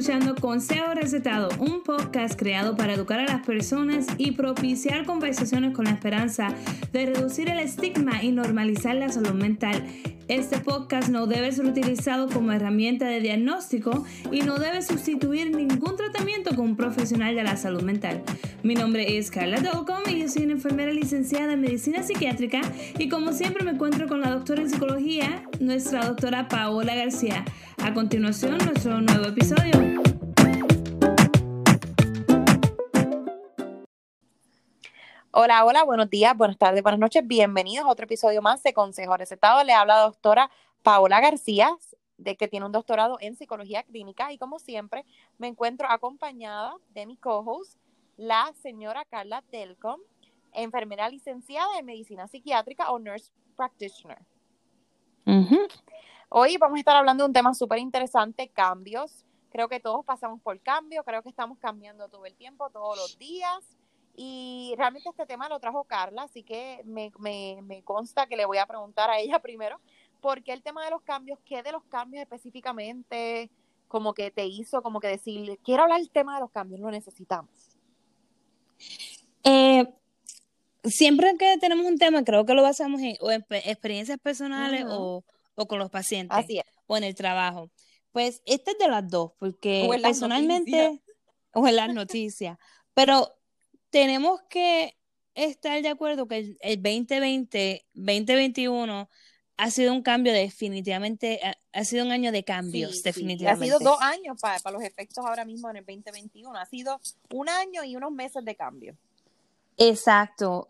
escuchando Consejo Recetado, un podcast creado para educar a las personas y propiciar conversaciones con la esperanza de reducir el estigma y normalizar la salud mental. Este podcast no debe ser utilizado como herramienta de diagnóstico y no debe sustituir ningún tratamiento con un profesional de la salud mental. Mi nombre es Carla Delcom y yo soy una enfermera licenciada en medicina psiquiátrica y como siempre me encuentro con la doctora en psicología, nuestra doctora Paola García. A continuación, nuestro nuevo episodio. Hola, hola, buenos días, buenas tardes, buenas noches. Bienvenidos a otro episodio más de Consejo Recetado. Le habla la doctora Paola García, de que tiene un doctorado en psicología clínica. Y como siempre, me encuentro acompañada de mi co-host, la señora Carla Delcom, enfermera licenciada en medicina psiquiátrica o nurse practitioner. Uh-huh. Hoy vamos a estar hablando de un tema súper interesante, cambios. Creo que todos pasamos por cambio, creo que estamos cambiando todo el tiempo, todos los días. Y realmente este tema lo trajo Carla, así que me consta que le voy a preguntar a ella primero, ¿por qué el tema de los cambios? ¿Qué de los cambios específicamente como que te hizo como que decir, quiero hablar del tema de los cambios, lo necesitamos? Siempre que tenemos un tema, creo que lo basamos en experiencias personales, uh-huh, o con los pacientes. Así es. O en el trabajo. Pues este es de las dos, porque o personalmente, o en las noticias, pero... Tenemos que estar de acuerdo que el 2020, 2021 ha sido un cambio definitivamente, ha sido un año de cambios, sí, definitivamente. Sí. Ha sido 2 años para los efectos ahora mismo en el 2021, ha sido 1 año y unos meses de cambio. Exacto,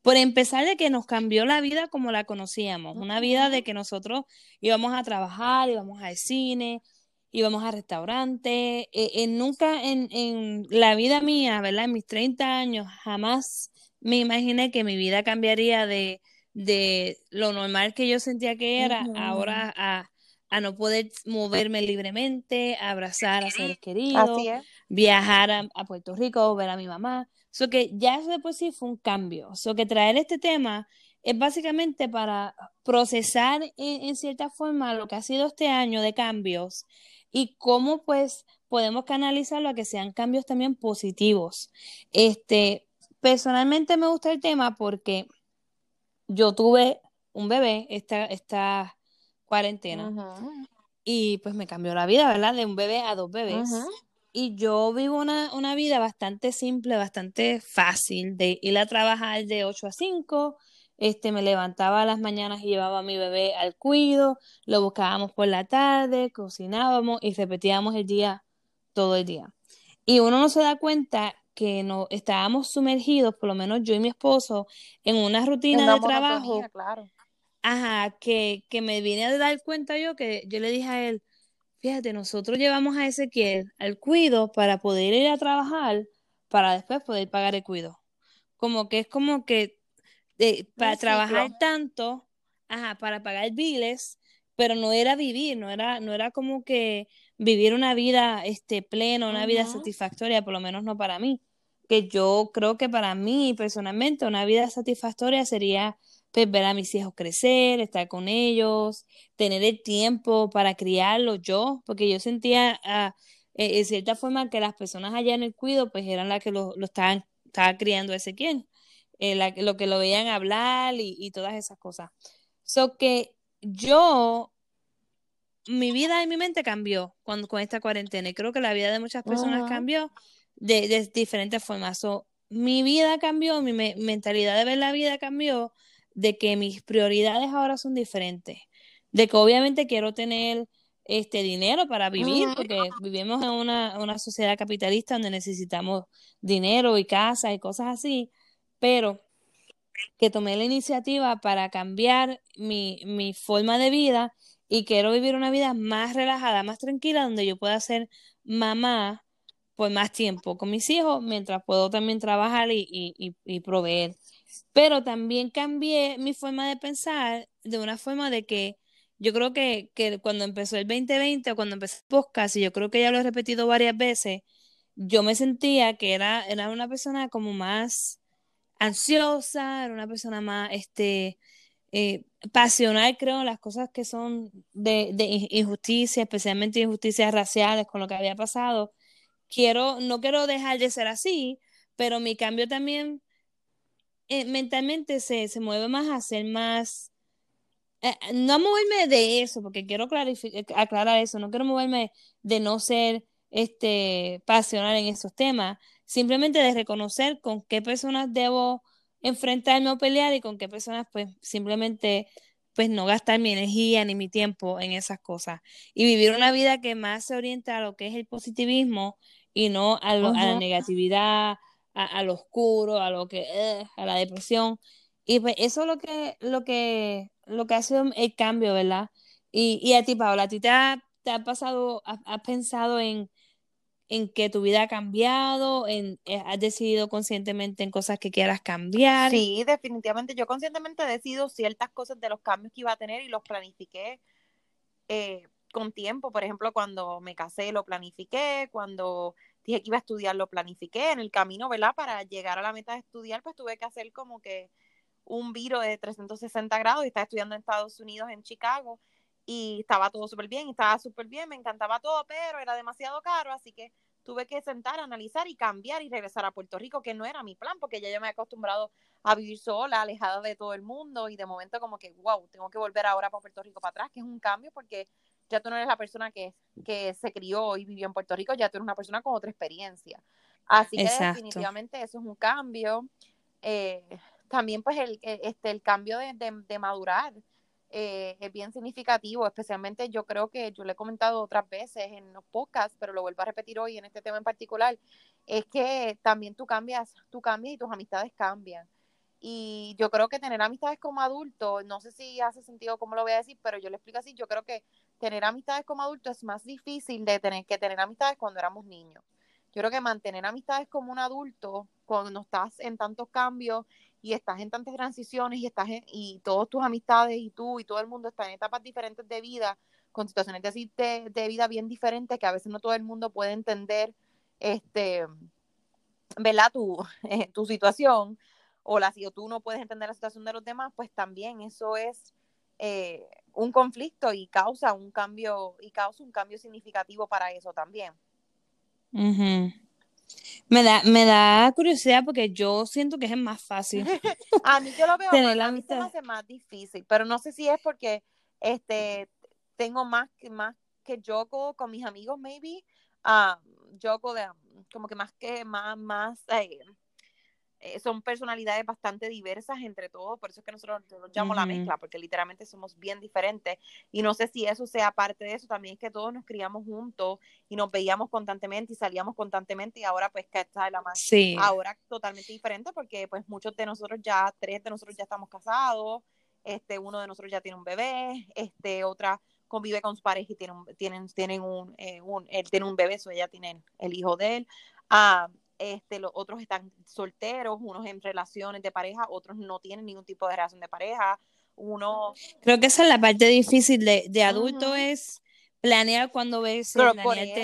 por empezar de que nos cambió la vida como la conocíamos, una vida de que nosotros íbamos a trabajar, íbamos al cine, íbamos a restaurantes, nunca en la vida mía, ¿verdad? En mis 30 años jamás me imaginé que mi vida cambiaría de lo normal que yo sentía que era, uh-huh, ahora a no poder moverme libremente, a abrazar a seres queridos, viajar a Puerto Rico, ver a mi mamá. So que ya eso de por sí fue un cambio. So que traer este tema es básicamente para procesar en cierta forma lo que ha sido este año de cambios y cómo pues podemos canalizarlo a que sean cambios también positivos. Personalmente me gusta el tema porque yo tuve un bebé esta cuarentena, uh-huh, y pues me cambió la vida, ¿verdad? De un bebé a 2 bebés. Uh-huh. Y yo vivo una vida bastante simple, bastante fácil, de ir a trabajar de 8 a 5, me levantaba a las mañanas y llevaba a mi bebé al cuido, lo buscábamos por la tarde, cocinábamos y repetíamos el día, todo el día. Y uno no se da cuenta que no estábamos sumergidos, por lo menos yo y mi esposo, en una rutina de trabajo. Claro. Ajá, que me vine a dar cuenta yo, que yo le dije a él, fíjate, nosotros llevamos a Ezequiel al cuido para poder ir a trabajar, para después poder pagar el cuido. Como que es como que para trabajar tanto, ajá, para pagar biles, pero no era vivir, no era como que vivir una vida plena, una, uh-huh, vida satisfactoria, por lo menos no para mí, que yo creo que para mí personalmente una vida satisfactoria sería pues, ver a mis hijos crecer, estar con ellos, tener el tiempo para criarlos yo, porque yo sentía en cierta forma que las personas allá en el cuido pues eran las que lo estaban criando a Ezequiel. Lo que lo veían hablar y todas esas cosas. So que mi vida y mi mente cambió con esta cuarentena y creo que la vida de muchas personas, uh-huh, cambió de diferentes formas. So, mi vida cambió, mi mentalidad de ver la vida cambió, de que mis prioridades ahora son diferentes, de que obviamente quiero tener dinero para vivir, porque vivimos en una sociedad capitalista donde necesitamos dinero y casa y cosas así, pero que tomé la iniciativa para cambiar mi forma de vida y quiero vivir una vida más relajada, más tranquila, donde yo pueda ser mamá por más tiempo con mis hijos, mientras puedo también trabajar y proveer. Pero también cambié mi forma de pensar de una forma de que yo creo que cuando empezó el 2020 o cuando empecé el podcast, y yo creo que ya lo he repetido varias veces, yo me sentía que era una persona como más ansiosa, era una persona más pasional, creo, las cosas que son de injusticia, especialmente injusticias raciales con lo que había pasado. No quiero dejar de ser así, pero mi cambio también mentalmente se mueve más a ser más, no a moverme de eso, porque quiero aclarar eso, no quiero moverme de no ser pasional en esos temas, simplemente de reconocer con qué personas debo enfrentarme o pelear y con qué personas pues simplemente pues no gastar mi energía ni mi tiempo en esas cosas y vivir una vida que más se orienta a lo que es el positivismo y no a la negatividad, a lo oscuro, a la depresión. Y pues eso es lo que ha sido el cambio, ¿verdad? Y a ti, Paola, ¿a ti te ha pasado, has pensado en que tu vida ha cambiado, has decidido conscientemente en cosas que quieras cambiar? Sí, definitivamente. Yo conscientemente decido ciertas cosas de los cambios que iba a tener y los planifiqué con tiempo. Por ejemplo, cuando me casé lo planifiqué, cuando dije que iba a estudiar lo planifiqué. En el camino, ¿verdad? Para llegar a la meta de estudiar, pues tuve que hacer como que un viro de 360 grados y estaba estudiando en Estados Unidos, en Chicago. Y estaba todo súper bien, me encantaba todo, pero era demasiado caro, así que tuve que sentar, analizar y cambiar y regresar a Puerto Rico, que no era mi plan, porque ya yo me había acostumbrado a vivir sola, alejada de todo el mundo, y de momento como que, wow, tengo que volver ahora para Puerto Rico, para atrás, que es un cambio, porque ya tú no eres la persona que se crió y vivió en Puerto Rico, ya tú eres una persona con otra experiencia. Así que definitivamente eso es un cambio. También pues el cambio de madurar, es bien significativo, especialmente yo creo que yo le he comentado otras veces en los podcasts, pero lo vuelvo a repetir hoy en este tema en particular, es que también tú cambias y tus amistades cambian, y yo creo que tener amistades como adulto, no sé si hace sentido cómo lo voy a decir, pero yo lo explico así, yo creo que tener amistades como adulto es más difícil de tener amistades cuando éramos niños. Yo creo que mantener amistades como un adulto, cuando estás en tantos cambios y estás en tantas transiciones y todas tus amistades y tú y todo el mundo están en etapas diferentes de vida, con situaciones de vida bien diferentes que a veces no todo el mundo puede entender, ¿verdad? Tu situación o tú no puedes entender la situación de los demás, pues también eso es un conflicto y causa un cambio significativo para eso también. Uh-huh. Me da curiosidad porque yo siento que es más fácil. A mí yo lo veo tener la amistad. A mí se me hace más difícil, pero no sé si es porque tengo más que yogo con mis amigos, maybe. Yogo de como que son personalidades bastante diversas entre todos, por eso es que nosotros nos llamamos la mezcla, porque literalmente somos bien diferentes, y no sé si eso sea parte de eso, también es que todos nos criamos juntos, y nos veíamos constantemente, y salíamos constantemente, y ahora pues que está la más, ahora totalmente diferente, porque pues muchos de nosotros ya, 3 de nosotros ya estamos casados, uno de nosotros ya tiene un bebé, otra convive con su pareja y tiene un bebé, eso ella tiene el hijo de él, los otros están solteros, unos en relaciones de pareja, otros no tienen ningún tipo de relación de pareja, Creo que esa es la parte difícil de adulto, es planear cuando verse,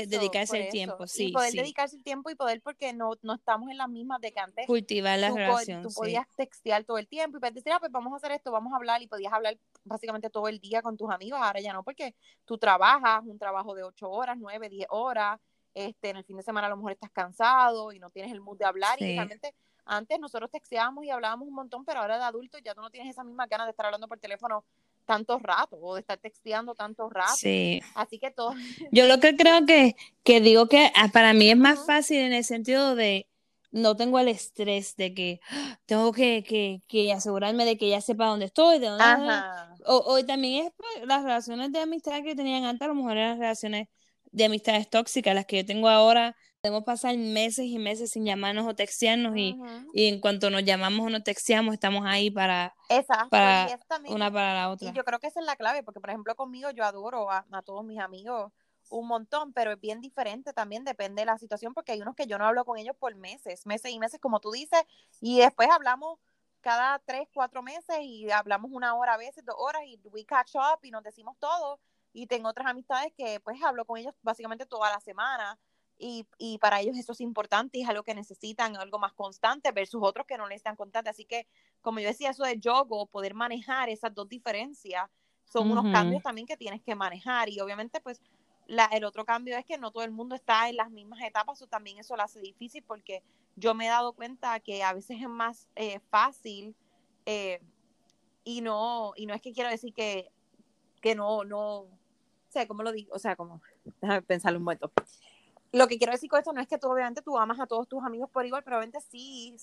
dedicarse el tiempo. Sí, y poder dedicarse el tiempo y poder, porque no estamos en las mismas de que antes. Cultivar la relación. Tú podías textear todo el tiempo y decir, pues vamos a hacer esto, vamos a hablar, y podías hablar básicamente todo el día con tus amigos, ahora ya no, porque tú trabajas, un trabajo de 8 horas, 9, 10 horas, en el fin de semana a lo mejor estás cansado y no tienes el mood de hablar, y realmente antes nosotros texteábamos y hablábamos un montón, pero ahora de adulto ya tú no tienes esa misma ganas de estar hablando por teléfono tantos ratos o de estar texteando tantos ratos, así que todo. Yo lo que creo que digo que para mí es más fácil en el sentido de no tengo el estrés de que tengo que asegurarme de que ya sepa dónde estoy, de dónde o también es pues, las relaciones de amistad que tenían antes, a lo mejor eran relaciones de amistades tóxicas, las que yo tengo ahora, podemos pasar meses y meses sin llamarnos o textearnos, y en cuanto nos llamamos o nos texteamos, estamos ahí para una para la otra. Y yo creo que esa es la clave, porque por ejemplo conmigo yo adoro a todos mis amigos un montón, pero es bien diferente también, depende de la situación, porque hay unos que yo no hablo con ellos por meses y meses, como tú dices, y después hablamos cada 3, 4 meses, y hablamos 1 hora a veces, 2 horas, y we catch up, y nos decimos todo. Y tengo otras amistades que pues hablo con ellos básicamente toda la semana, y para ellos eso es importante y es algo que necesitan, algo más constante versus otros que no necesitan constante. Así que, como yo decía, eso de yoga, poder manejar esas dos diferencias, son unos cambios también que tienes que manejar. Y obviamente, pues, el otro cambio es que no todo el mundo está en las mismas etapas, o también eso lo hace difícil, porque yo me he dado cuenta que a veces es más fácil, y no es que quiero decir que no, o sea, ¿cómo lo digo? O sea, como, déjame pensarlo un momento. Lo que quiero decir con esto no es que tú, obviamente, tú amas a todos tus amigos por igual, pero obviamente sí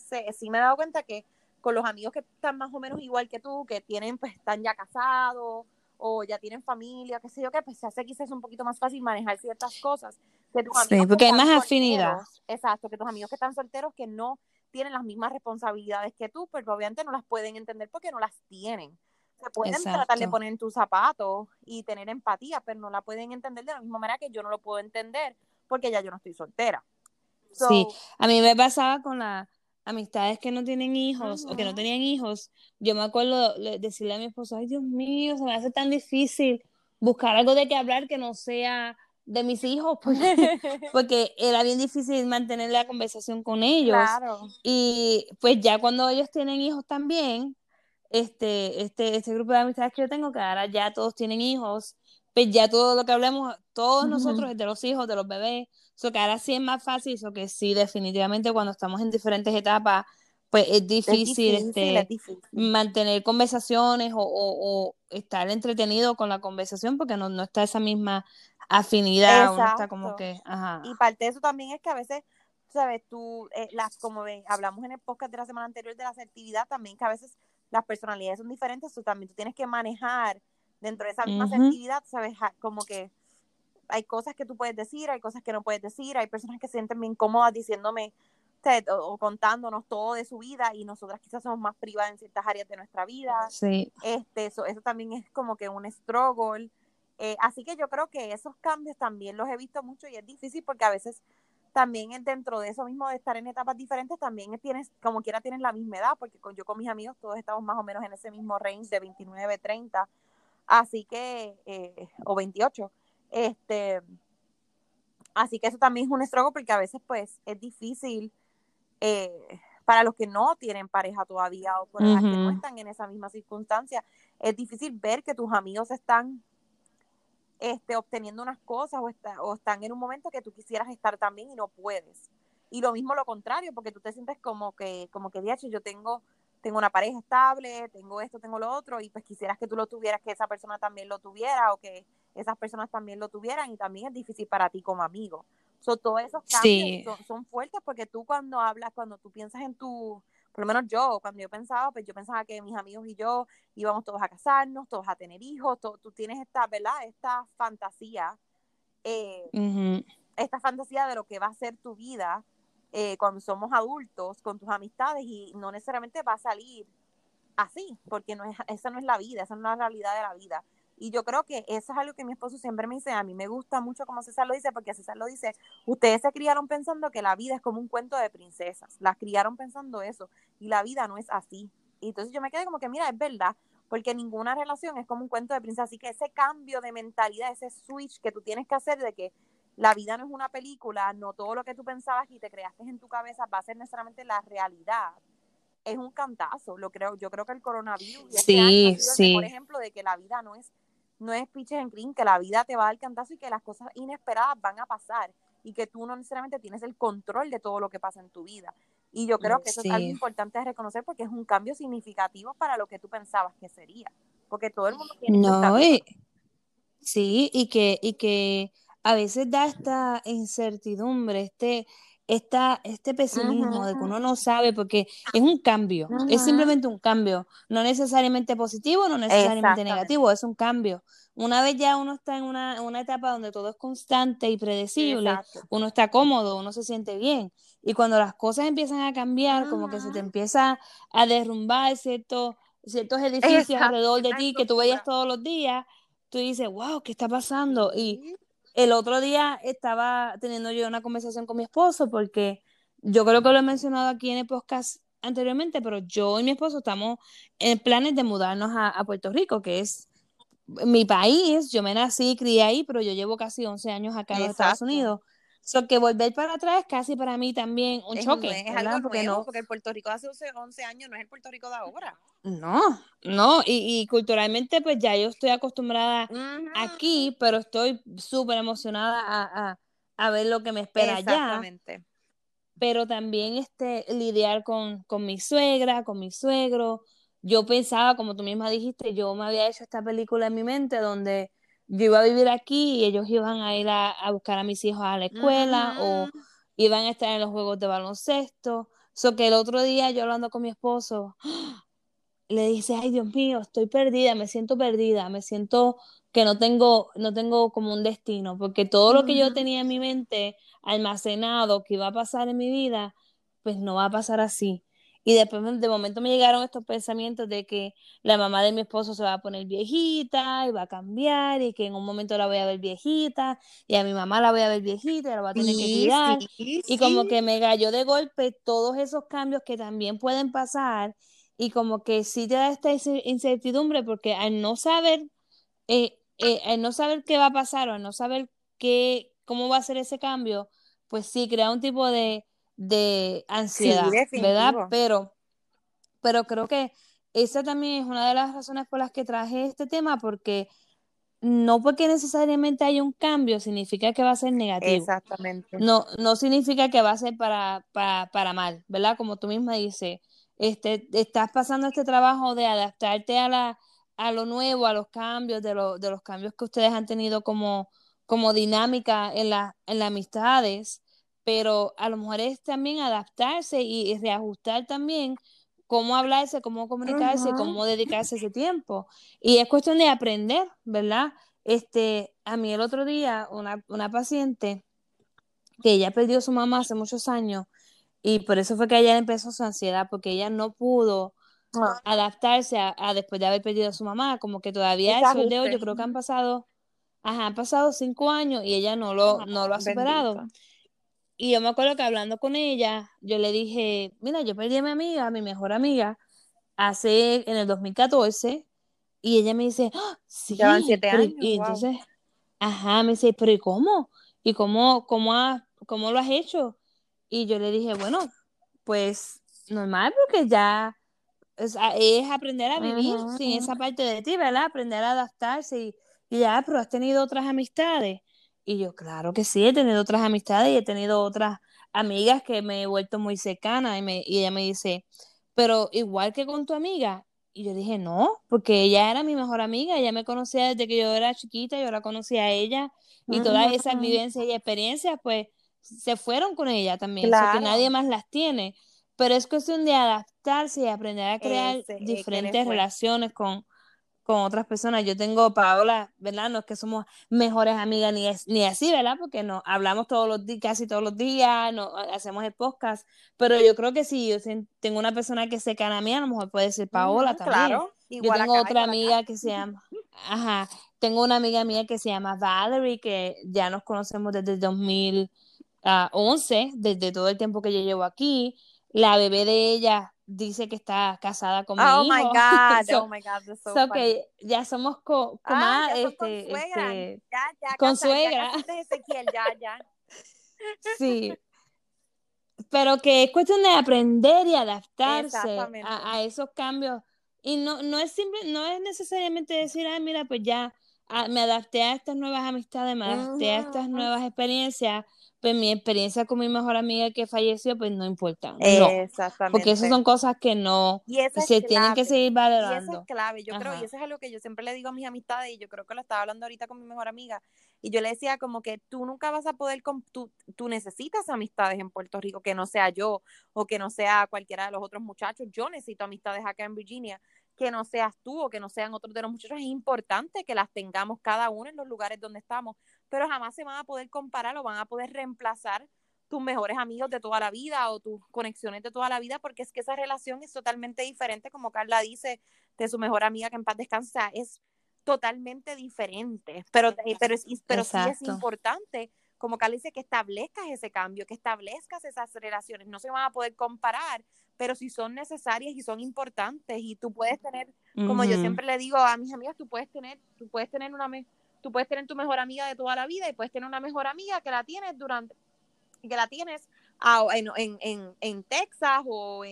me he dado cuenta que con los amigos que están más o menos igual que tú, que tienen, pues, están ya casados, o ya tienen familia, qué sé yo qué, pues se hace quizás un poquito más fácil manejar ciertas cosas. Que tus amigos, porque hay más afinidad. Exacto, que tus amigos que están solteros, que no tienen las mismas responsabilidades que tú, pero obviamente no las pueden entender porque no las tienen. Se pueden tratar de poner en tus zapatos y tener empatía, pero no la pueden entender de la misma manera que yo no lo puedo entender porque ya yo no estoy soltera. So, sí, a mí me pasaba con la... amistades que no tienen hijos, o que no tenían hijos. Yo me acuerdo decirle a mi esposo, ay, Dios mío, se me hace tan difícil buscar algo de qué hablar que no sea de mis hijos, porque era bien difícil mantener la conversación con ellos. Claro. Y pues ya cuando ellos tienen hijos también, este grupo de amistades que yo tengo, que ahora ya todos tienen hijos, pues ya todo lo que hablamos, todos nosotros, es de los hijos, de los bebés. Eso que ahora sí es más fácil, eso que sí, definitivamente cuando estamos en diferentes etapas, pues es difícil mantener conversaciones o estar entretenido con la conversación porque no está esa misma afinidad. Exacto. Uno está como que, ajá. Y parte de eso también es que a veces, sabes, tú, como hablamos en el podcast de la semana anterior de la asertividad, también que a veces las personalidades son diferentes, tú también tú tienes que manejar dentro de esa misma asertividad, sabes, como que hay cosas que tú puedes decir, hay cosas que no puedes decir, hay personas que se sienten bien cómodas diciéndome o contándonos todo de su vida, y nosotras quizás somos más privadas en ciertas áreas de nuestra vida. Sí. Eso también es como que un struggle. Así que yo creo que esos cambios también los he visto mucho, y es difícil porque a veces también dentro de eso mismo de estar en etapas diferentes, también tienes, como quiera tienes la misma edad, porque yo con mis amigos todos estamos más o menos en ese mismo range de 29, 30, así que, o 28. Así que eso también es un estrogo porque a veces pues es difícil para los que no tienen pareja todavía o para los que no están en esa misma circunstancia, es difícil ver que tus amigos están obteniendo unas cosas o están en un momento que tú quisieras estar también y no puedes. Y lo mismo lo contrario, porque tú te sientes como que de hecho yo tengo una pareja estable, tengo esto, tengo lo otro, y pues quisieras que tú lo tuvieras, que esa persona también lo tuviera, o que esas personas también lo tuvieran, y también es difícil para ti como amigo. So, todos esos cambios son fuertes, porque tú cuando tú piensas en tu, por lo menos yo, cuando yo pensaba, pues yo pensaba que mis amigos y yo íbamos todos a casarnos, todos a tener hijos, tú tienes esta, ¿verdad? Esta fantasía, esta fantasía de lo que va a ser tu vida cuando somos adultos, con tus amistades, y no necesariamente va a salir así, porque esa no es la vida, esa no es la realidad de la vida. Y yo creo que eso es algo que mi esposo siempre me dice, a mí me gusta mucho como César lo dice, porque César lo dice, ustedes se criaron pensando que la vida es como un cuento de princesas, las criaron pensando eso, y la vida no es así. Y entonces yo me quedé como que, mira, es verdad, porque ninguna relación es como un cuento de princesas, así que ese cambio de mentalidad, ese switch que tú tienes que hacer de que la vida no es una película, no todo lo que tú pensabas y te creaste en tu cabeza va a ser necesariamente la realidad. Es un cantazo, yo creo que el coronavirus este año ha sido por ejemplo, de que la vida no es pitches en green, que la vida te va a dar cantazo y que las cosas inesperadas van a pasar y que tú no necesariamente tienes el control de todo lo que pasa en tu vida. Y yo creo que eso es algo importante de reconocer porque es un cambio significativo para lo que tú pensabas que sería. Porque todo el mundo tiene y que a veces da esta incertidumbre, este pesimismo de que uno no sabe, porque es un cambio, es simplemente un cambio, no necesariamente positivo, no necesariamente negativo, es un cambio. Una vez ya uno está en una etapa donde todo es constante y predecible, uno está cómodo, uno se siente bien, y cuando las cosas empiezan a cambiar, como que se te empieza a derrumbar ciertos edificios alrededor de ti que tú veías todos los días, tú dices, wow, ¿qué está pasando? Y el otro día estaba teniendo yo una conversación con mi esposo porque yo creo que lo he mencionado aquí en el podcast anteriormente, pero yo y mi esposo estamos en planes de mudarnos a Puerto Rico, que es mi país. Yo me nací y crié ahí, pero yo llevo casi 11 años acá en los Estados Unidos. So que volver para atrás casi para mí también un choque. Es algo nuevo, porque, no, porque el Puerto Rico hace 11 años no es el Puerto Rico de ahora. No, y culturalmente pues ya yo estoy acostumbrada aquí, pero estoy súper emocionada a ver lo que me espera allá. Exactamente. Pero también lidiar con mi suegra, con mi suegro. Yo pensaba, como tú misma dijiste, yo me había hecho esta película en mi mente donde yo iba a vivir aquí y ellos iban a ir a buscar a mis hijos a la escuela o iban a estar en los juegos de baloncesto. So que el otro día yo hablando con mi esposo, le dice, ay Dios mío, estoy perdida, me siento que no tengo como un destino, porque todo lo que yo tenía en mi mente almacenado que iba a pasar en mi vida, pues no va a pasar así. Y después de momento me llegaron estos pensamientos de que la mamá de mi esposo se va a poner viejita y va a cambiar y que en un momento la voy a ver viejita y a mi mamá la voy a ver viejita y la voy a tener que cuidar. Sí. Y como que me cayó de golpe todos esos cambios que también pueden pasar y como que sí te da esta incertidumbre porque al no saber qué va a pasar o al no saber cómo va a ser ese cambio, pues sí crea un tipo de ansiedad, sí, ¿verdad? Pero creo que esa también es una de las razones por las que traje este tema, porque no porque necesariamente hay un cambio significa que va a ser negativo. Exactamente. No significa que va a ser para mal, ¿verdad? Como tú misma dices, estás pasando este trabajo de adaptarte a lo nuevo, a los cambios, de los cambios que ustedes han tenido como dinámica en las amistades, pero a lo mejor es también adaptarse y reajustar también cómo hablarse, cómo comunicarse, cómo dedicarse ese tiempo. Y es cuestión de aprender, ¿verdad? A mí el otro día, una paciente que ella perdió a su mamá hace muchos años y por eso fue que ella empezó su ansiedad, porque ella no pudo adaptarse a después de haber perdido a su mamá, como que todavía el soldeo, yo creo que han pasado 5 años y ella no lo ha superado. Bendito. Y yo me acuerdo que hablando con ella, yo le dije, mira, yo perdí a mi mejor amiga, en el 2014, y ella me dice, ¡oh, sí! Llevan 7 años, y wow. Entonces, me dice, pero ¿y cómo? ¿Y cómo lo has hecho? Y yo le dije, bueno, pues, normal, porque ya es aprender a vivir sin esa parte de ti, ¿verdad? Aprender a adaptarse, y ya, pero has tenido otras amistades. Y yo, claro que sí, he tenido otras amistades y he tenido otras amigas que me he vuelto muy cercana. Y ella me dice, pero igual que con tu amiga. Y yo dije, no, porque ella era mi mejor amiga. Ella me conocía desde que yo era chiquita, yo la conocía a ella. Y todas esas vivencias y experiencias, pues, se fueron con ella también. Claro. O sea, que nadie más las tiene. Pero es cuestión de adaptarse y aprender a crear diferentes relaciones con otras personas. Yo tengo Paola, ¿verdad? No es que somos mejores amigas ni así, ¿verdad? Porque nos hablamos casi todos los días, hacemos el podcast, pero yo creo que si yo tengo una persona que es cercana a mí, a lo mejor puede ser Paola también. Claro. Igual yo tengo otra amiga que se llama... Tengo una amiga mía que se llama Valerie, que ya nos conocemos desde el 2011, desde todo el tiempo que yo llevo aquí. La bebé de ella dice que está casada con mi hijo. Oh my God, so que ya somos consuegra. Ya. Sí. Pero que es cuestión de aprender y adaptarse a esos cambios y no es necesariamente decir, "Ay, mira, pues ya me adapté a estas nuevas amistades, me adapté a estas nuevas experiencias." Pues mi experiencia con mi mejor amiga que falleció, pues no importa. Exactamente. No, porque esas son cosas que no se tienen que seguir valorando. Y eso es clave, yo creo, y eso es algo que yo siempre le digo a mis amistades, y yo creo que lo estaba hablando ahorita con mi mejor amiga, y yo le decía como que tú nunca vas a poder, tú necesitas amistades en Puerto Rico, que no sea yo, o que no sea cualquiera de los otros muchachos. Yo necesito amistades acá en Virginia, que no seas tú, o que no sean otros de los muchachos. Es importante que las tengamos cada uno en los lugares donde estamos, pero jamás se van a poder comparar o van a poder reemplazar tus mejores amigos de toda la vida o tus conexiones de toda la vida, porque es que esa relación es totalmente diferente, como Carla dice, de su mejor amiga que en paz descansa, es totalmente diferente, pero sí es importante, como Carla dice, que establezcas ese cambio, que establezcas esas relaciones, no se van a poder comparar, pero sí son necesarias y son importantes, y tú puedes tener, como yo siempre le digo a mis amigas, tú puedes tener tu mejor amiga de toda la vida y puedes tener una mejor amiga que la tienes durante que la tienes en Texas o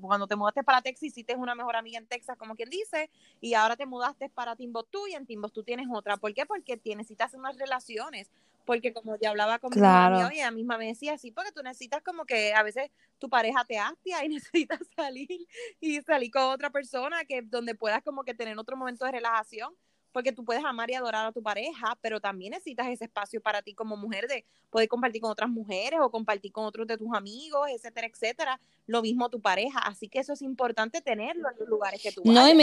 cuando te mudaste para Texas hiciste una mejor amiga en Texas, como quien dice, y ahora te mudaste para Timbuktu y en Timbuktu tienes otra. ¿Por qué? Porque necesitas unas relaciones. Porque como yo hablaba con mi amiga, ella misma me decía, sí, porque tú necesitas como que a veces tu pareja te hastia y necesitas salir y salir con otra persona que donde puedas como que tener otro momento de relajación, porque tú puedes amar y adorar a tu pareja, pero también necesitas ese espacio para ti como mujer de poder compartir con otras mujeres o compartir con otros de tus amigos, etcétera, etcétera. Lo mismo tu pareja, así que eso es importante tenerlo en los lugares que tú vayas. No, y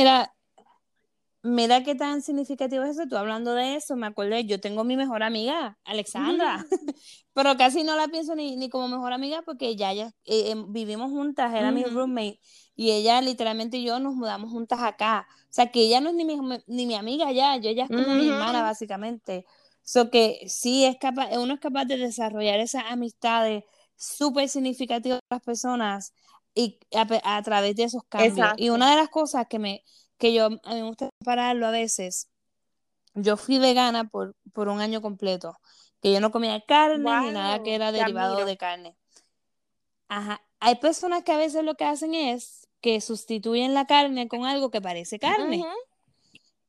mira qué tan significativo es eso. Tú hablando de eso, me acordé, yo tengo mi mejor amiga, Alexandra, pero casi no la pienso ni como mejor amiga porque ya vivimos juntas, era mi roommate, y ella literalmente y yo nos mudamos juntas acá. O sea, que ella no es ni mi amiga ya, ella es como mi hermana básicamente. So que sí, uno es capaz de desarrollar esas amistades súper significativas de las personas y a través de esos cambios. Exacto. Y una de las cosas que a mí me gusta compararlo a veces, yo fui vegana por un año completo, que yo no comía carne ni nada que era derivado de carne. Ajá. Hay personas que a veces lo que hacen es que sustituyen la carne con algo que parece carne. Uh-huh.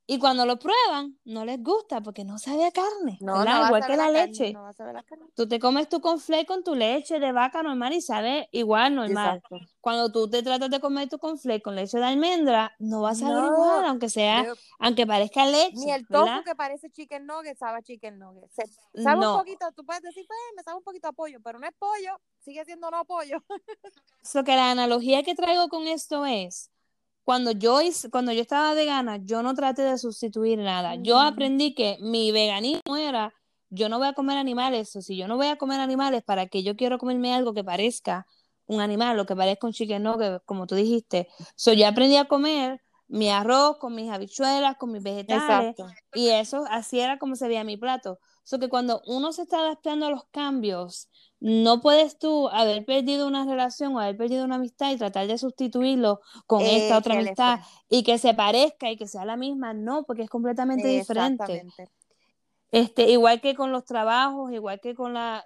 Y cuando lo prueban, no les gusta porque no sabe a carne. No igual que la leche. No vas a ver la carne. Tú te comes tu conflé con tu leche de vaca normal y sabe igual normal. Exacto. Cuando tú te tratas de comer tu conflé con leche de almendra, no vas a ver igual, aunque parezca leche. Ni el tofu, ¿verdad?, que parece chicken nugget, sabe a chicken nugget. Sabe un poquito, tú puedes decir, me sabe un poquito a pollo, pero no es pollo. Sigue siendo no pollo. So que la analogía que traigo con esto es, cuando yo estaba vegana, yo no traté de sustituir nada. Yo aprendí que mi veganismo era, yo no voy a comer animales, o si yo no voy a comer animales, ¿para qué yo quiero comerme algo que parezca un animal, o que parezca un chicken nugget, como tú dijiste? So yo aprendí a comer mi arroz con mis habichuelas, con mis vegetales. Exacto. Y eso, así era como se veía mi plato. So que cuando uno se está adaptando a los cambios, no puedes tú haber perdido una relación o haber perdido una amistad y tratar de sustituirlo con esta otra amistad y que se parezca y que sea la misma. No, porque es completamente diferente. Igual que con los trabajos, igual que con las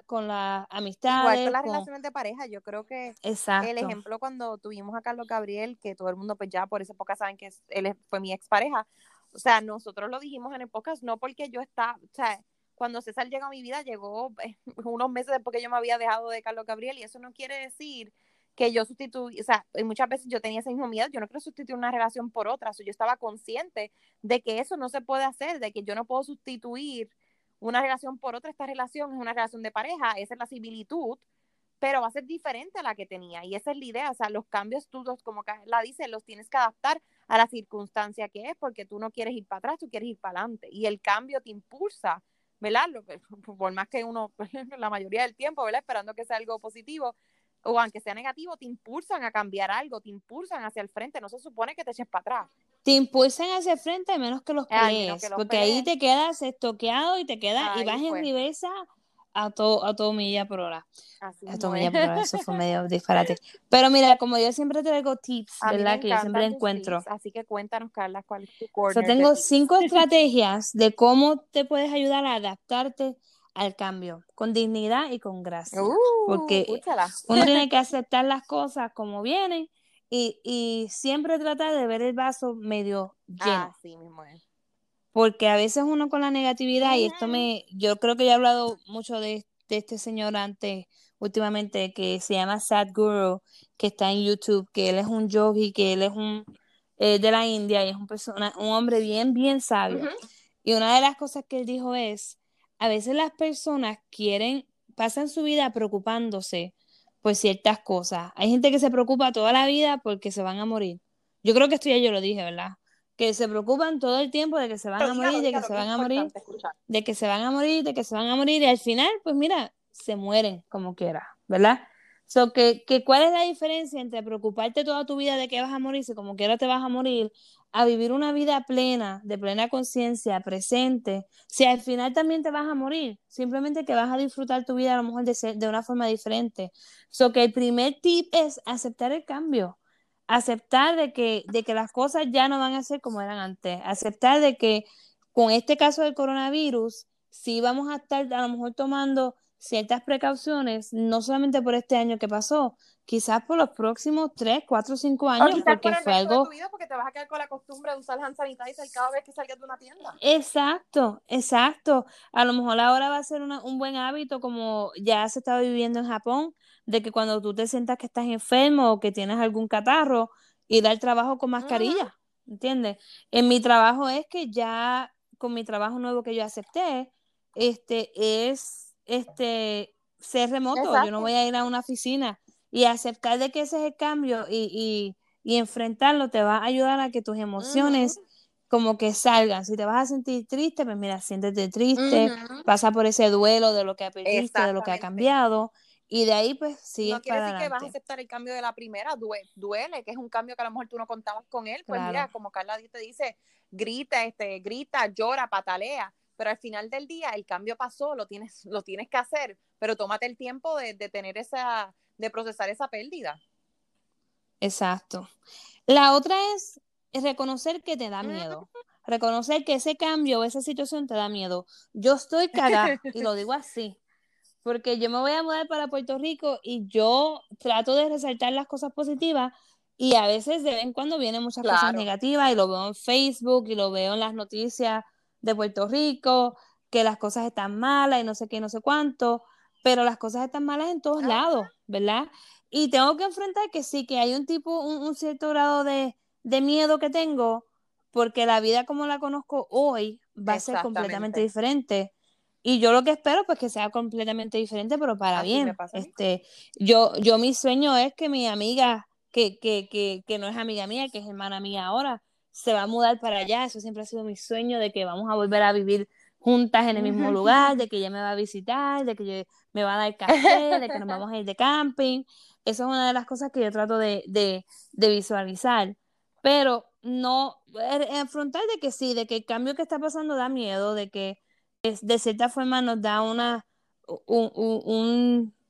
amistades. Igual que las relaciones de pareja. Yo creo que el ejemplo cuando tuvimos a Carlos Gabriel, que todo el mundo pues ya por esa época saben que él fue mi expareja. O sea, nosotros lo dijimos en el podcast, no porque yo estaba... O sea, cuando César llegó a mi vida, llegó unos meses después que yo me había dejado de Carlos Gabriel, y eso no quiere decir que yo sustituí, o sea, muchas veces yo tenía ese mismo miedo, yo no quiero sustituir una relación por otra, yo estaba consciente de que eso no se puede hacer, de que yo no puedo sustituir una relación por otra. Esta relación es una relación de pareja, esa es la similitud, pero va a ser diferente a la que tenía, y esa es la idea. O sea, los cambios tú, como la dice, los tienes que adaptar a la circunstancia que es, porque tú no quieres ir para atrás, tú quieres ir para adelante, y el cambio te impulsa, ¿verdad? Por más que uno, la mayoría del tiempo, ¿verdad?, esperando que sea algo positivo, o aunque sea negativo, te impulsan a cambiar algo, te impulsan hacia el frente, no se supone que te eches para atrás. Te impulsan hacia el frente a menos que los crees, porque ahí te quedas estoqueado y te quedas, y vas en reversa a todo milla por hora. A todo milla por hora, eso fue medio disparate. Pero mira, como yo siempre traigo tips, ¿verdad?, que yo siempre encuentro. Tips. Así que cuéntanos, Carla, ¿cuál es tu corner? Yo tengo 5 estrategias de cómo te puedes ayudar a adaptarte al cambio, con dignidad y con gracia. Porque uno tiene que aceptar las cosas como vienen y siempre tratar de ver el vaso medio lleno. Así mismo es. Porque a veces uno con la negatividad, y yo creo que ya he hablado mucho de este señor antes, últimamente, que se llama Sadhguru, que está en YouTube, que él es un yogi, que él es de la India, y es un hombre bien, bien sabio. Uh-huh. Y una de las cosas que él dijo es, a veces las personas pasan su vida preocupándose por ciertas cosas. Hay gente que se preocupa toda la vida porque se van a morir. Yo creo que esto ya yo lo dije, ¿verdad?, que se preocupan todo el tiempo de que se van a morir, de que se van a morir, de que se van a morir, de que se van a morir, y al final, pues mira, se mueren como quiera, ¿verdad? So, que ¿cuál es la diferencia entre preocuparte toda tu vida de que vas a morir, si como quiera te vas a morir, a vivir una vida plena, de plena conciencia, presente, si al final también te vas a morir? Simplemente que vas a disfrutar tu vida a lo mejor de una forma diferente. So, que el primer tip es aceptar el cambio. Aceptar de que las cosas ya no van a ser como eran antes. Aceptar de que con este caso del coronavirus sí vamos a estar a lo mejor tomando ciertas precauciones, no solamente por este año que pasó, quizás por los próximos 3, 4, 5 años, porque fue algo... Porque te vas a quedar con la costumbre de usar hand sanitizer cada vez que salgas de una tienda. Exacto, exacto. A lo mejor ahora va a ser un buen hábito, como ya se está viviendo en Japón, de que cuando tú te sientas que estás enfermo o que tienes algún catarro, ir al trabajo con mascarilla, ¿entiendes? En mi trabajo es que ya, con mi trabajo nuevo que yo acepté, ser remoto. Exacto. Yo no voy a ir a una oficina, y aceptar de que ese es el cambio y enfrentarlo te va a ayudar a que tus emociones como que salgan. Si te vas a sentir triste, pues mira, siéntete triste, pasa por ese duelo de lo que aprendiste, de lo que ha cambiado, y de ahí pues sigues para adelante. No quiere decir que vas a aceptar el cambio de la primera, duele, que es un cambio que a lo mejor tú no contabas con él, pues mira, como Carla te dice, grita, llora, patalea, pero al final del día el cambio pasó, lo tienes que hacer, pero tómate el tiempo de tener esa, de procesar esa pérdida. Exacto. La otra es reconocer que te da miedo, reconocer que ese cambio o esa situación te da miedo. Yo estoy cagada, y lo digo así, porque yo me voy a mudar para Puerto Rico y yo trato de resaltar las cosas positivas, y a veces de vez en cuando vienen muchas cosas negativas, y lo veo en Facebook y lo veo en las noticias de Puerto Rico, que las cosas están malas y no sé qué, no sé cuánto, pero las cosas están malas en todos lados, ¿verdad? Y tengo que enfrentar que sí, que hay un cierto grado de miedo que tengo, porque la vida como la conozco hoy va a ser completamente diferente. Y yo lo que espero, pues, que sea completamente diferente, pero para así bien. Yo mi sueño es que mi amiga, que no es amiga mía, que es hermana mía ahora, se va a mudar para allá. Eso siempre ha sido mi sueño, de que vamos a volver a vivir juntas en el mismo lugar, de que ella me va a visitar, de que yo, me va a dar café, de que nos vamos a ir de camping. Eso es una de las cosas que yo trato de visualizar. Pero no, afrontar de que sí, de que el cambio que está pasando da miedo, de que de cierta forma nos da un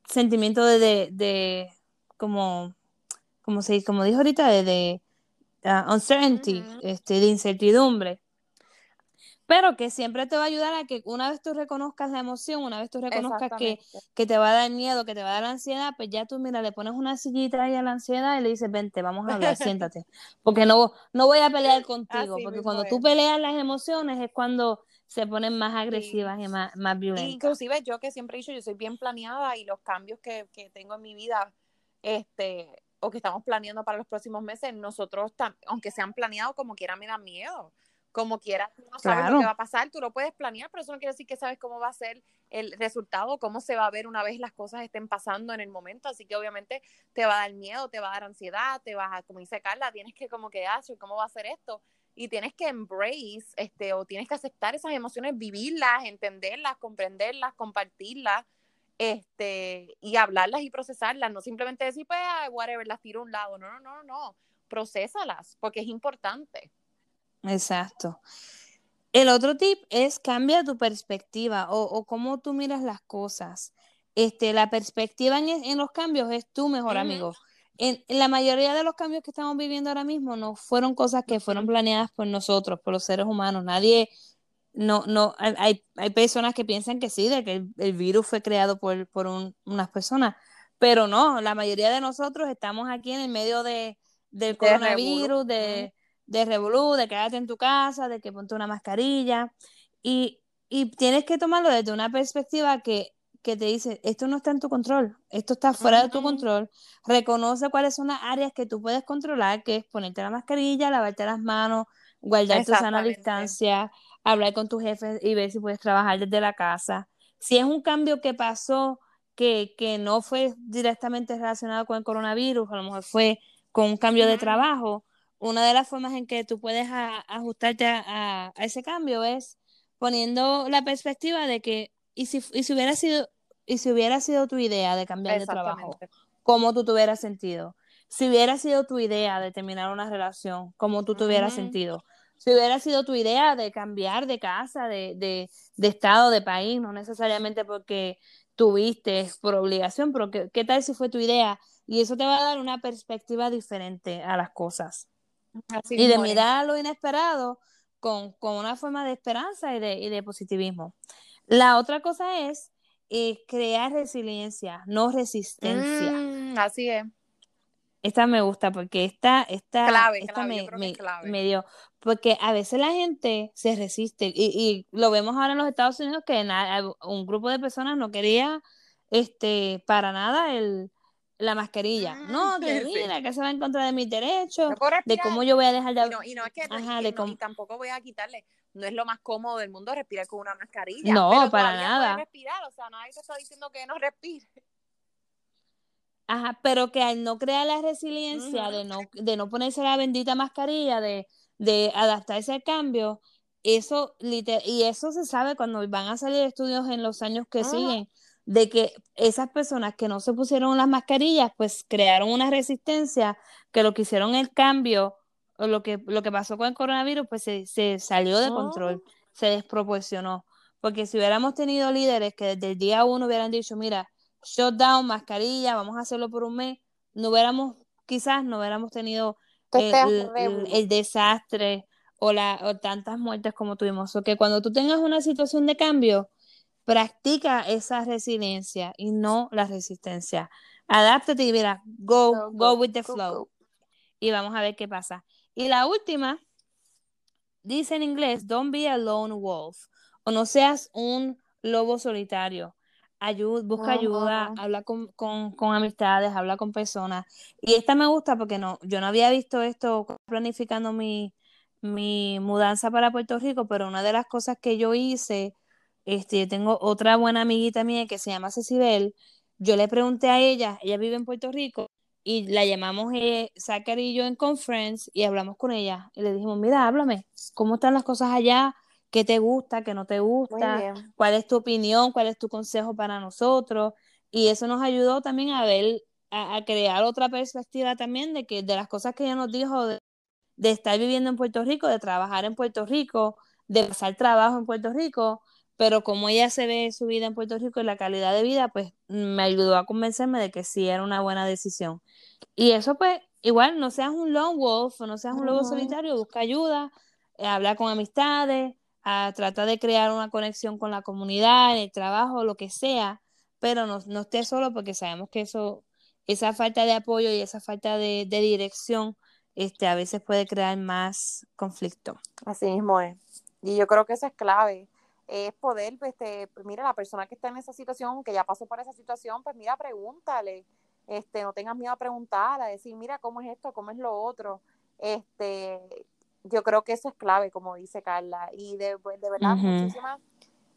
sentimiento de como dijo ahorita, uncertainty, de incertidumbre, pero que siempre te va a ayudar a que una vez tú reconozcas la emoción, una vez tú reconozcas que te va a dar miedo, que te va a dar ansiedad, pues ya tú, mira, le pones una sillita ahí a la ansiedad y le dices, vente, vamos a hablar, siéntate, porque no voy a pelear contigo, porque cuando tú peleas las emociones es cuando se ponen más agresivas y más violentas. Inclusive yo, que siempre he dicho, yo soy bien planeada, y los cambios que tengo en mi vida, o que estamos planeando para los próximos meses, nosotros, aunque sean planeados, como quiera me da miedo, como quiera no sabes lo que va a pasar, tú lo puedes planear, pero eso no quiere decir que sabes cómo va a ser el resultado, cómo se va a ver una vez las cosas estén pasando en el momento, así que obviamente te va a dar miedo, te va a dar ansiedad, te vas a, como dice Carla, tienes que como que, ¿cómo va a ser esto? Y tienes que embrace, o tienes que aceptar esas emociones, vivirlas, entenderlas, comprenderlas, compartirlas, y hablarlas y procesarlas, no simplemente decir, pues, whatever, las tiro a un lado, no, procesalas, porque es importante. Exacto. El otro tip es cambia tu perspectiva, o cómo tú miras las cosas. La perspectiva en los cambios es tu mejor amigo. En la mayoría de los cambios que estamos viviendo ahora mismo no fueron cosas que fueron planeadas por nosotros, por los seres humanos, nadie... No, hay personas que piensan que sí, de que el virus fue creado por unas personas, pero no, la mayoría de nosotros estamos aquí en el medio del coronavirus, de revolú, de quedarte en tu casa, de que ponte una mascarilla, y tienes que tomarlo desde una perspectiva que te dice, esto no está en tu control, esto está fuera de tu control. Reconoce cuáles son las áreas que tú puedes controlar, que es ponerte la mascarilla, lavarte las manos, guardar tu sana distancia, hablar con tus jefes y ver si puedes trabajar desde la casa. Si es un cambio que pasó, que no fue directamente relacionado con el coronavirus, a lo mejor fue con un cambio de trabajo, una de las formas en que tú puedes ajustarte a ese cambio es poniendo la perspectiva de que, y si hubiera sido tu idea de cambiar de trabajo, ¿cómo tú te hubieras sentido? Si hubiera sido tu idea de terminar una relación, ¿cómo tú te hubieras sentido? Si hubiera sido tu idea de cambiar de casa, de estado, de país, no necesariamente porque tuviste por obligación, pero ¿qué tal si fue tu idea? Y eso te va a dar una perspectiva diferente a las cosas. Así y de mirar lo inesperado con una forma de esperanza y de positivismo. La otra cosa es y crear resiliencia, no resistencia. Así es. Esta me gusta porque esta clave, esta clave, me dio, porque a veces la gente se resiste y lo vemos ahora en los Estados Unidos que un grupo de personas no quería para nada la mascarilla. No, que sí, mira, que se va en contra de mis derechos, de cómo yo voy a dejar de... Y tampoco voy a quitarle, no es lo más cómodo del mundo respirar con una mascarilla. No, pero para nada. No respirar, o sea, nadie te está diciendo que no respire. Ajá, pero que al no crear la resiliencia, de no ponerse la bendita mascarilla, de adaptarse al cambio, eso se sabe cuando van a salir estudios en los años que siguen, de que esas personas que no se pusieron las mascarillas, pues crearon una resistencia, que lo que hicieron el cambio, o lo que pasó con el coronavirus, pues se salió de control, se desproporcionó. Porque si hubiéramos tenido líderes que desde el día uno hubieran dicho, mira, shutdown, mascarilla, vamos a hacerlo por un mes, quizás no hubiéramos tenido el desastre o tantas muertes como tuvimos. So que cuando tú tengas una situación de cambio, practica esa resiliencia y no la resistencia. Adáptate y mira, go with the flow. Y vamos a ver qué pasa. Y la última, dice en inglés, don't be a lone wolf, o no seas un lobo solitario. Busca ayuda, habla con amistades, habla con personas. Y esta me gusta porque yo no había visto esto planificando mi mudanza para Puerto Rico, pero una de las cosas que yo hice, yo tengo otra buena amiguita mía que se llama Cecibel, yo le pregunté a ella vive en Puerto Rico, y la llamamos Zachary y yo en conference, y hablamos con ella, y le dijimos, mira, háblame, ¿cómo están las cosas allá? ¿Qué te gusta? ¿Qué no te gusta? ¿Cuál es tu opinión? ¿Cuál es tu consejo para nosotros? Y eso nos ayudó también a ver, a crear otra perspectiva también de las cosas que ella nos dijo de estar viviendo en Puerto Rico, de trabajar en Puerto Rico, de pasar trabajo en Puerto Rico, pero como ella se ve su vida en Puerto Rico y la calidad de vida, pues me ayudó a convencerme de que sí era una buena decisión. Y eso pues, igual, no seas un lone wolf, no seas un lobo solitario, busca ayuda, habla con amistades, trata de crear una conexión con la comunidad, en el trabajo, lo que sea, pero no estés solo, porque sabemos que esa falta de apoyo y esa falta de dirección a veces puede crear más conflicto. Así mismo es. Y yo creo que eso es clave. Es poder, mira, la persona que está en esa situación, que ya pasó por esa situación, pues mira, pregúntale. No tengas miedo a preguntar, a decir, mira, ¿cómo es esto? ¿Cómo es lo otro? Yo creo que eso es clave, como dice Carla, y de verdad,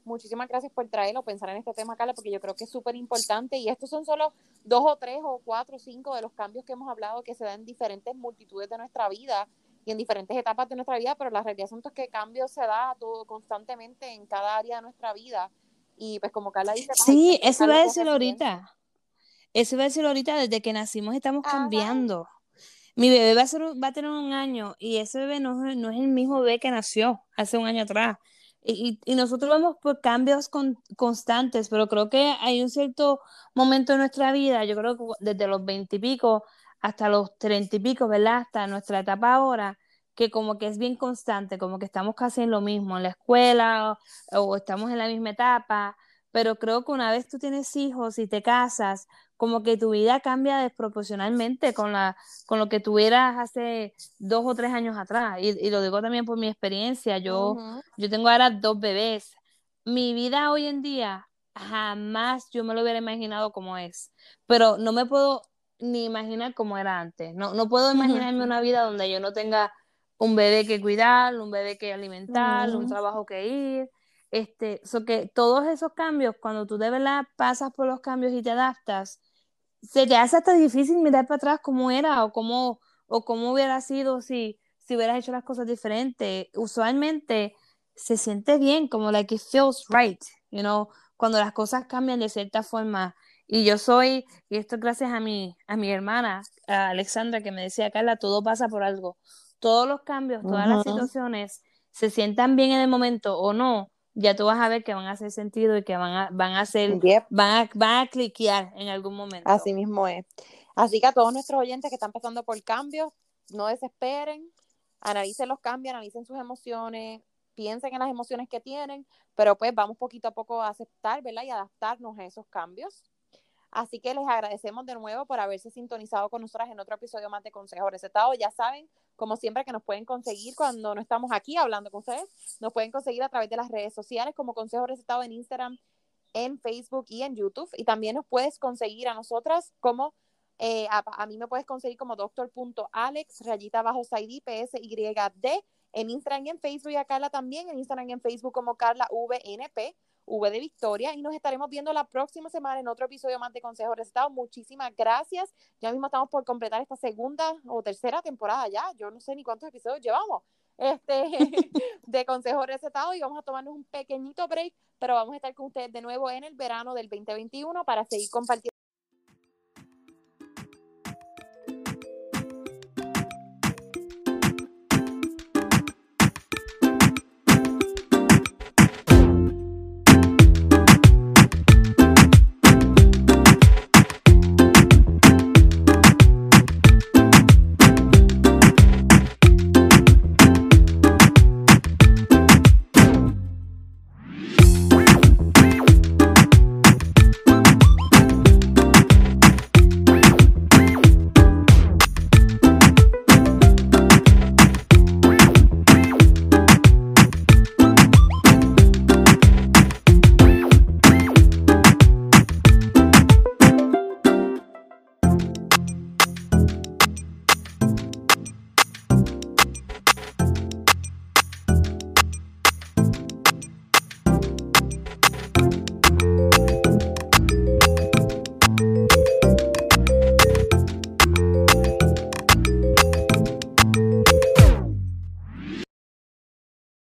muchísimas gracias por traerlo, pensar en este tema, Carla, porque yo creo que es súper importante, y estos son solo 2 o 3 o 4 o 5 de los cambios que hemos hablado que se dan en diferentes multitudes de nuestra vida, y en diferentes etapas de nuestra vida, pero la realidad es que cambio se da todo constantemente en cada área de nuestra vida, y pues como Carla dice... Sí, eso iba a decirlo ahorita, desde que nacimos estamos cambiando. Mi bebé va a tener 1 año y ese bebé no es el mismo bebé que nació hace 1 año atrás. Y nosotros vamos por cambios constantes, pero creo que hay un cierto momento en nuestra vida, yo creo que desde los 20 y pico hasta los 30 y pico, ¿verdad? Hasta nuestra etapa ahora, que como que es bien constante, como que estamos casi en lo mismo, en la escuela o estamos en la misma etapa, pero creo que una vez tú tienes hijos y te casas, como que tu vida cambia desproporcionalmente con lo que tuvieras hace 2 o 3 años atrás. Y lo digo también por mi experiencia. Yo tengo ahora 2 bebés. Mi vida hoy en día jamás yo me lo hubiera imaginado como es. Pero no me puedo ni imaginar cómo era antes. No puedo imaginarme una vida donde yo no tenga un bebé que cuidar, un bebé que alimentar, un trabajo que ir. So que todos esos cambios, cuando tú de verdad pasas por los cambios y te adaptas, se te hace hasta difícil mirar para atrás cómo era o cómo hubiera sido si hubieras hecho las cosas diferentes. Usualmente se siente bien, como like it feels right, you know, cuando las cosas cambian de cierta forma. Y y esto gracias a mi hermana, a Alexandra, que me decía, Carla, todo pasa por algo. Todos los cambios, todas las situaciones, se sientan bien en el momento o no, ya tú vas a ver que van a hacer sentido y que van a cliquear en algún momento. Así mismo es. Así que a todos nuestros oyentes que están pasando por cambios, no desesperen, analicen los cambios, analicen sus emociones, piensen en las emociones que tienen, pero pues vamos poquito a poco a aceptar, ¿verdad? Y adaptarnos a esos cambios. Así que les agradecemos de nuevo por haberse sintonizado con nosotras en otro episodio más de Consejo Recetado. Ya saben, como siempre, que nos pueden conseguir cuando no estamos aquí hablando con ustedes. Nos pueden conseguir a través de las redes sociales como Consejo Recetado en Instagram, en Facebook y en YouTube. Y también nos puedes conseguir a nosotras como, a mí me puedes conseguir como doctor.alex_saidipsyd en Instagram y en Facebook, y a Carla también en Instagram y en Facebook como Carla VNP, V de Victoria, y nos estaremos viendo la próxima semana en otro episodio más de Consejo Recetado. Muchísimas gracias. Ya mismo estamos por completar esta segunda o tercera temporada ya, yo no sé ni cuántos episodios llevamos de Consejo Recetado, y vamos a tomarnos un pequeñito break, pero vamos a estar con ustedes de nuevo en el verano del 2021 para seguir compartiendo